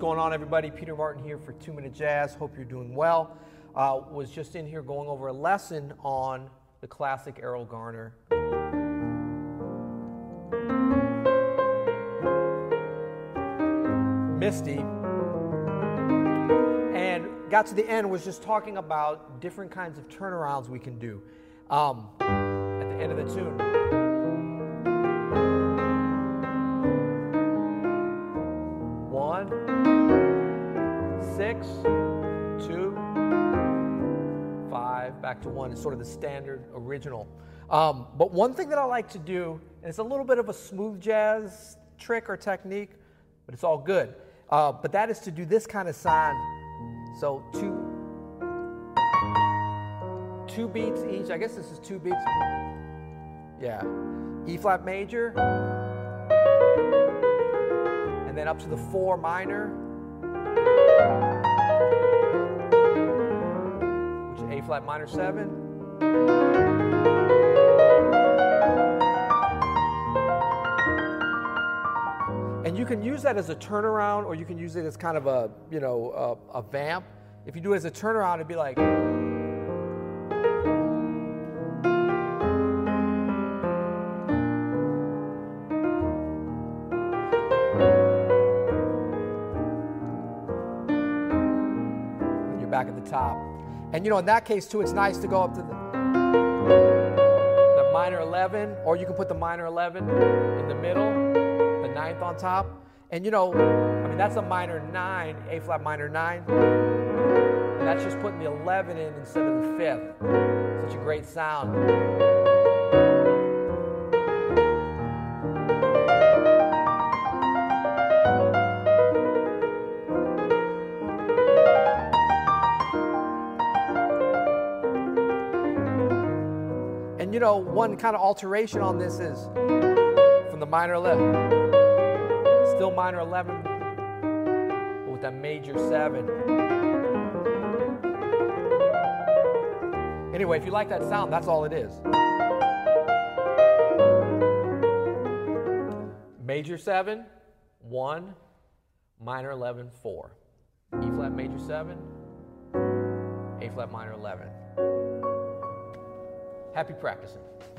going on, everybody? Peter Martin here for 2 Minute Jazz. Hope you're doing well. Was just in here going over a lesson on the classic Errol Garner. Misty. And got to the end, was just talking about different kinds of turnarounds we can do at the end of the tune. Six, two, five, back to one is sort of the standard original. But one thing that I like to do, and it's a little bit of a smooth jazz trick or technique, but it's all good. But that is to do this kind of sign. So two beats each. I guess this is two beats. Yeah, E flat major, and then up to the four minor. Which is A flat minor 7, and you can use that as a turnaround, or you can use it as kind of a a vamp. If you do it as a turnaround, it'd be like, back at the top. And in that case too, it's nice to go up to the minor 11, or you can put the minor 11 in the middle, the 9th on top. And I mean, that's a minor 9, A flat minor 9. And that's just putting the 11 in instead of the 5th. Such a great sound. And one kind of alteration on this is from the minor 11, still minor 11, but with that major 7. Anyway, if you like that sound, that's all it is. Major 7, 1, minor 11, 4. E flat major 7, A flat minor 11. Happy practicing.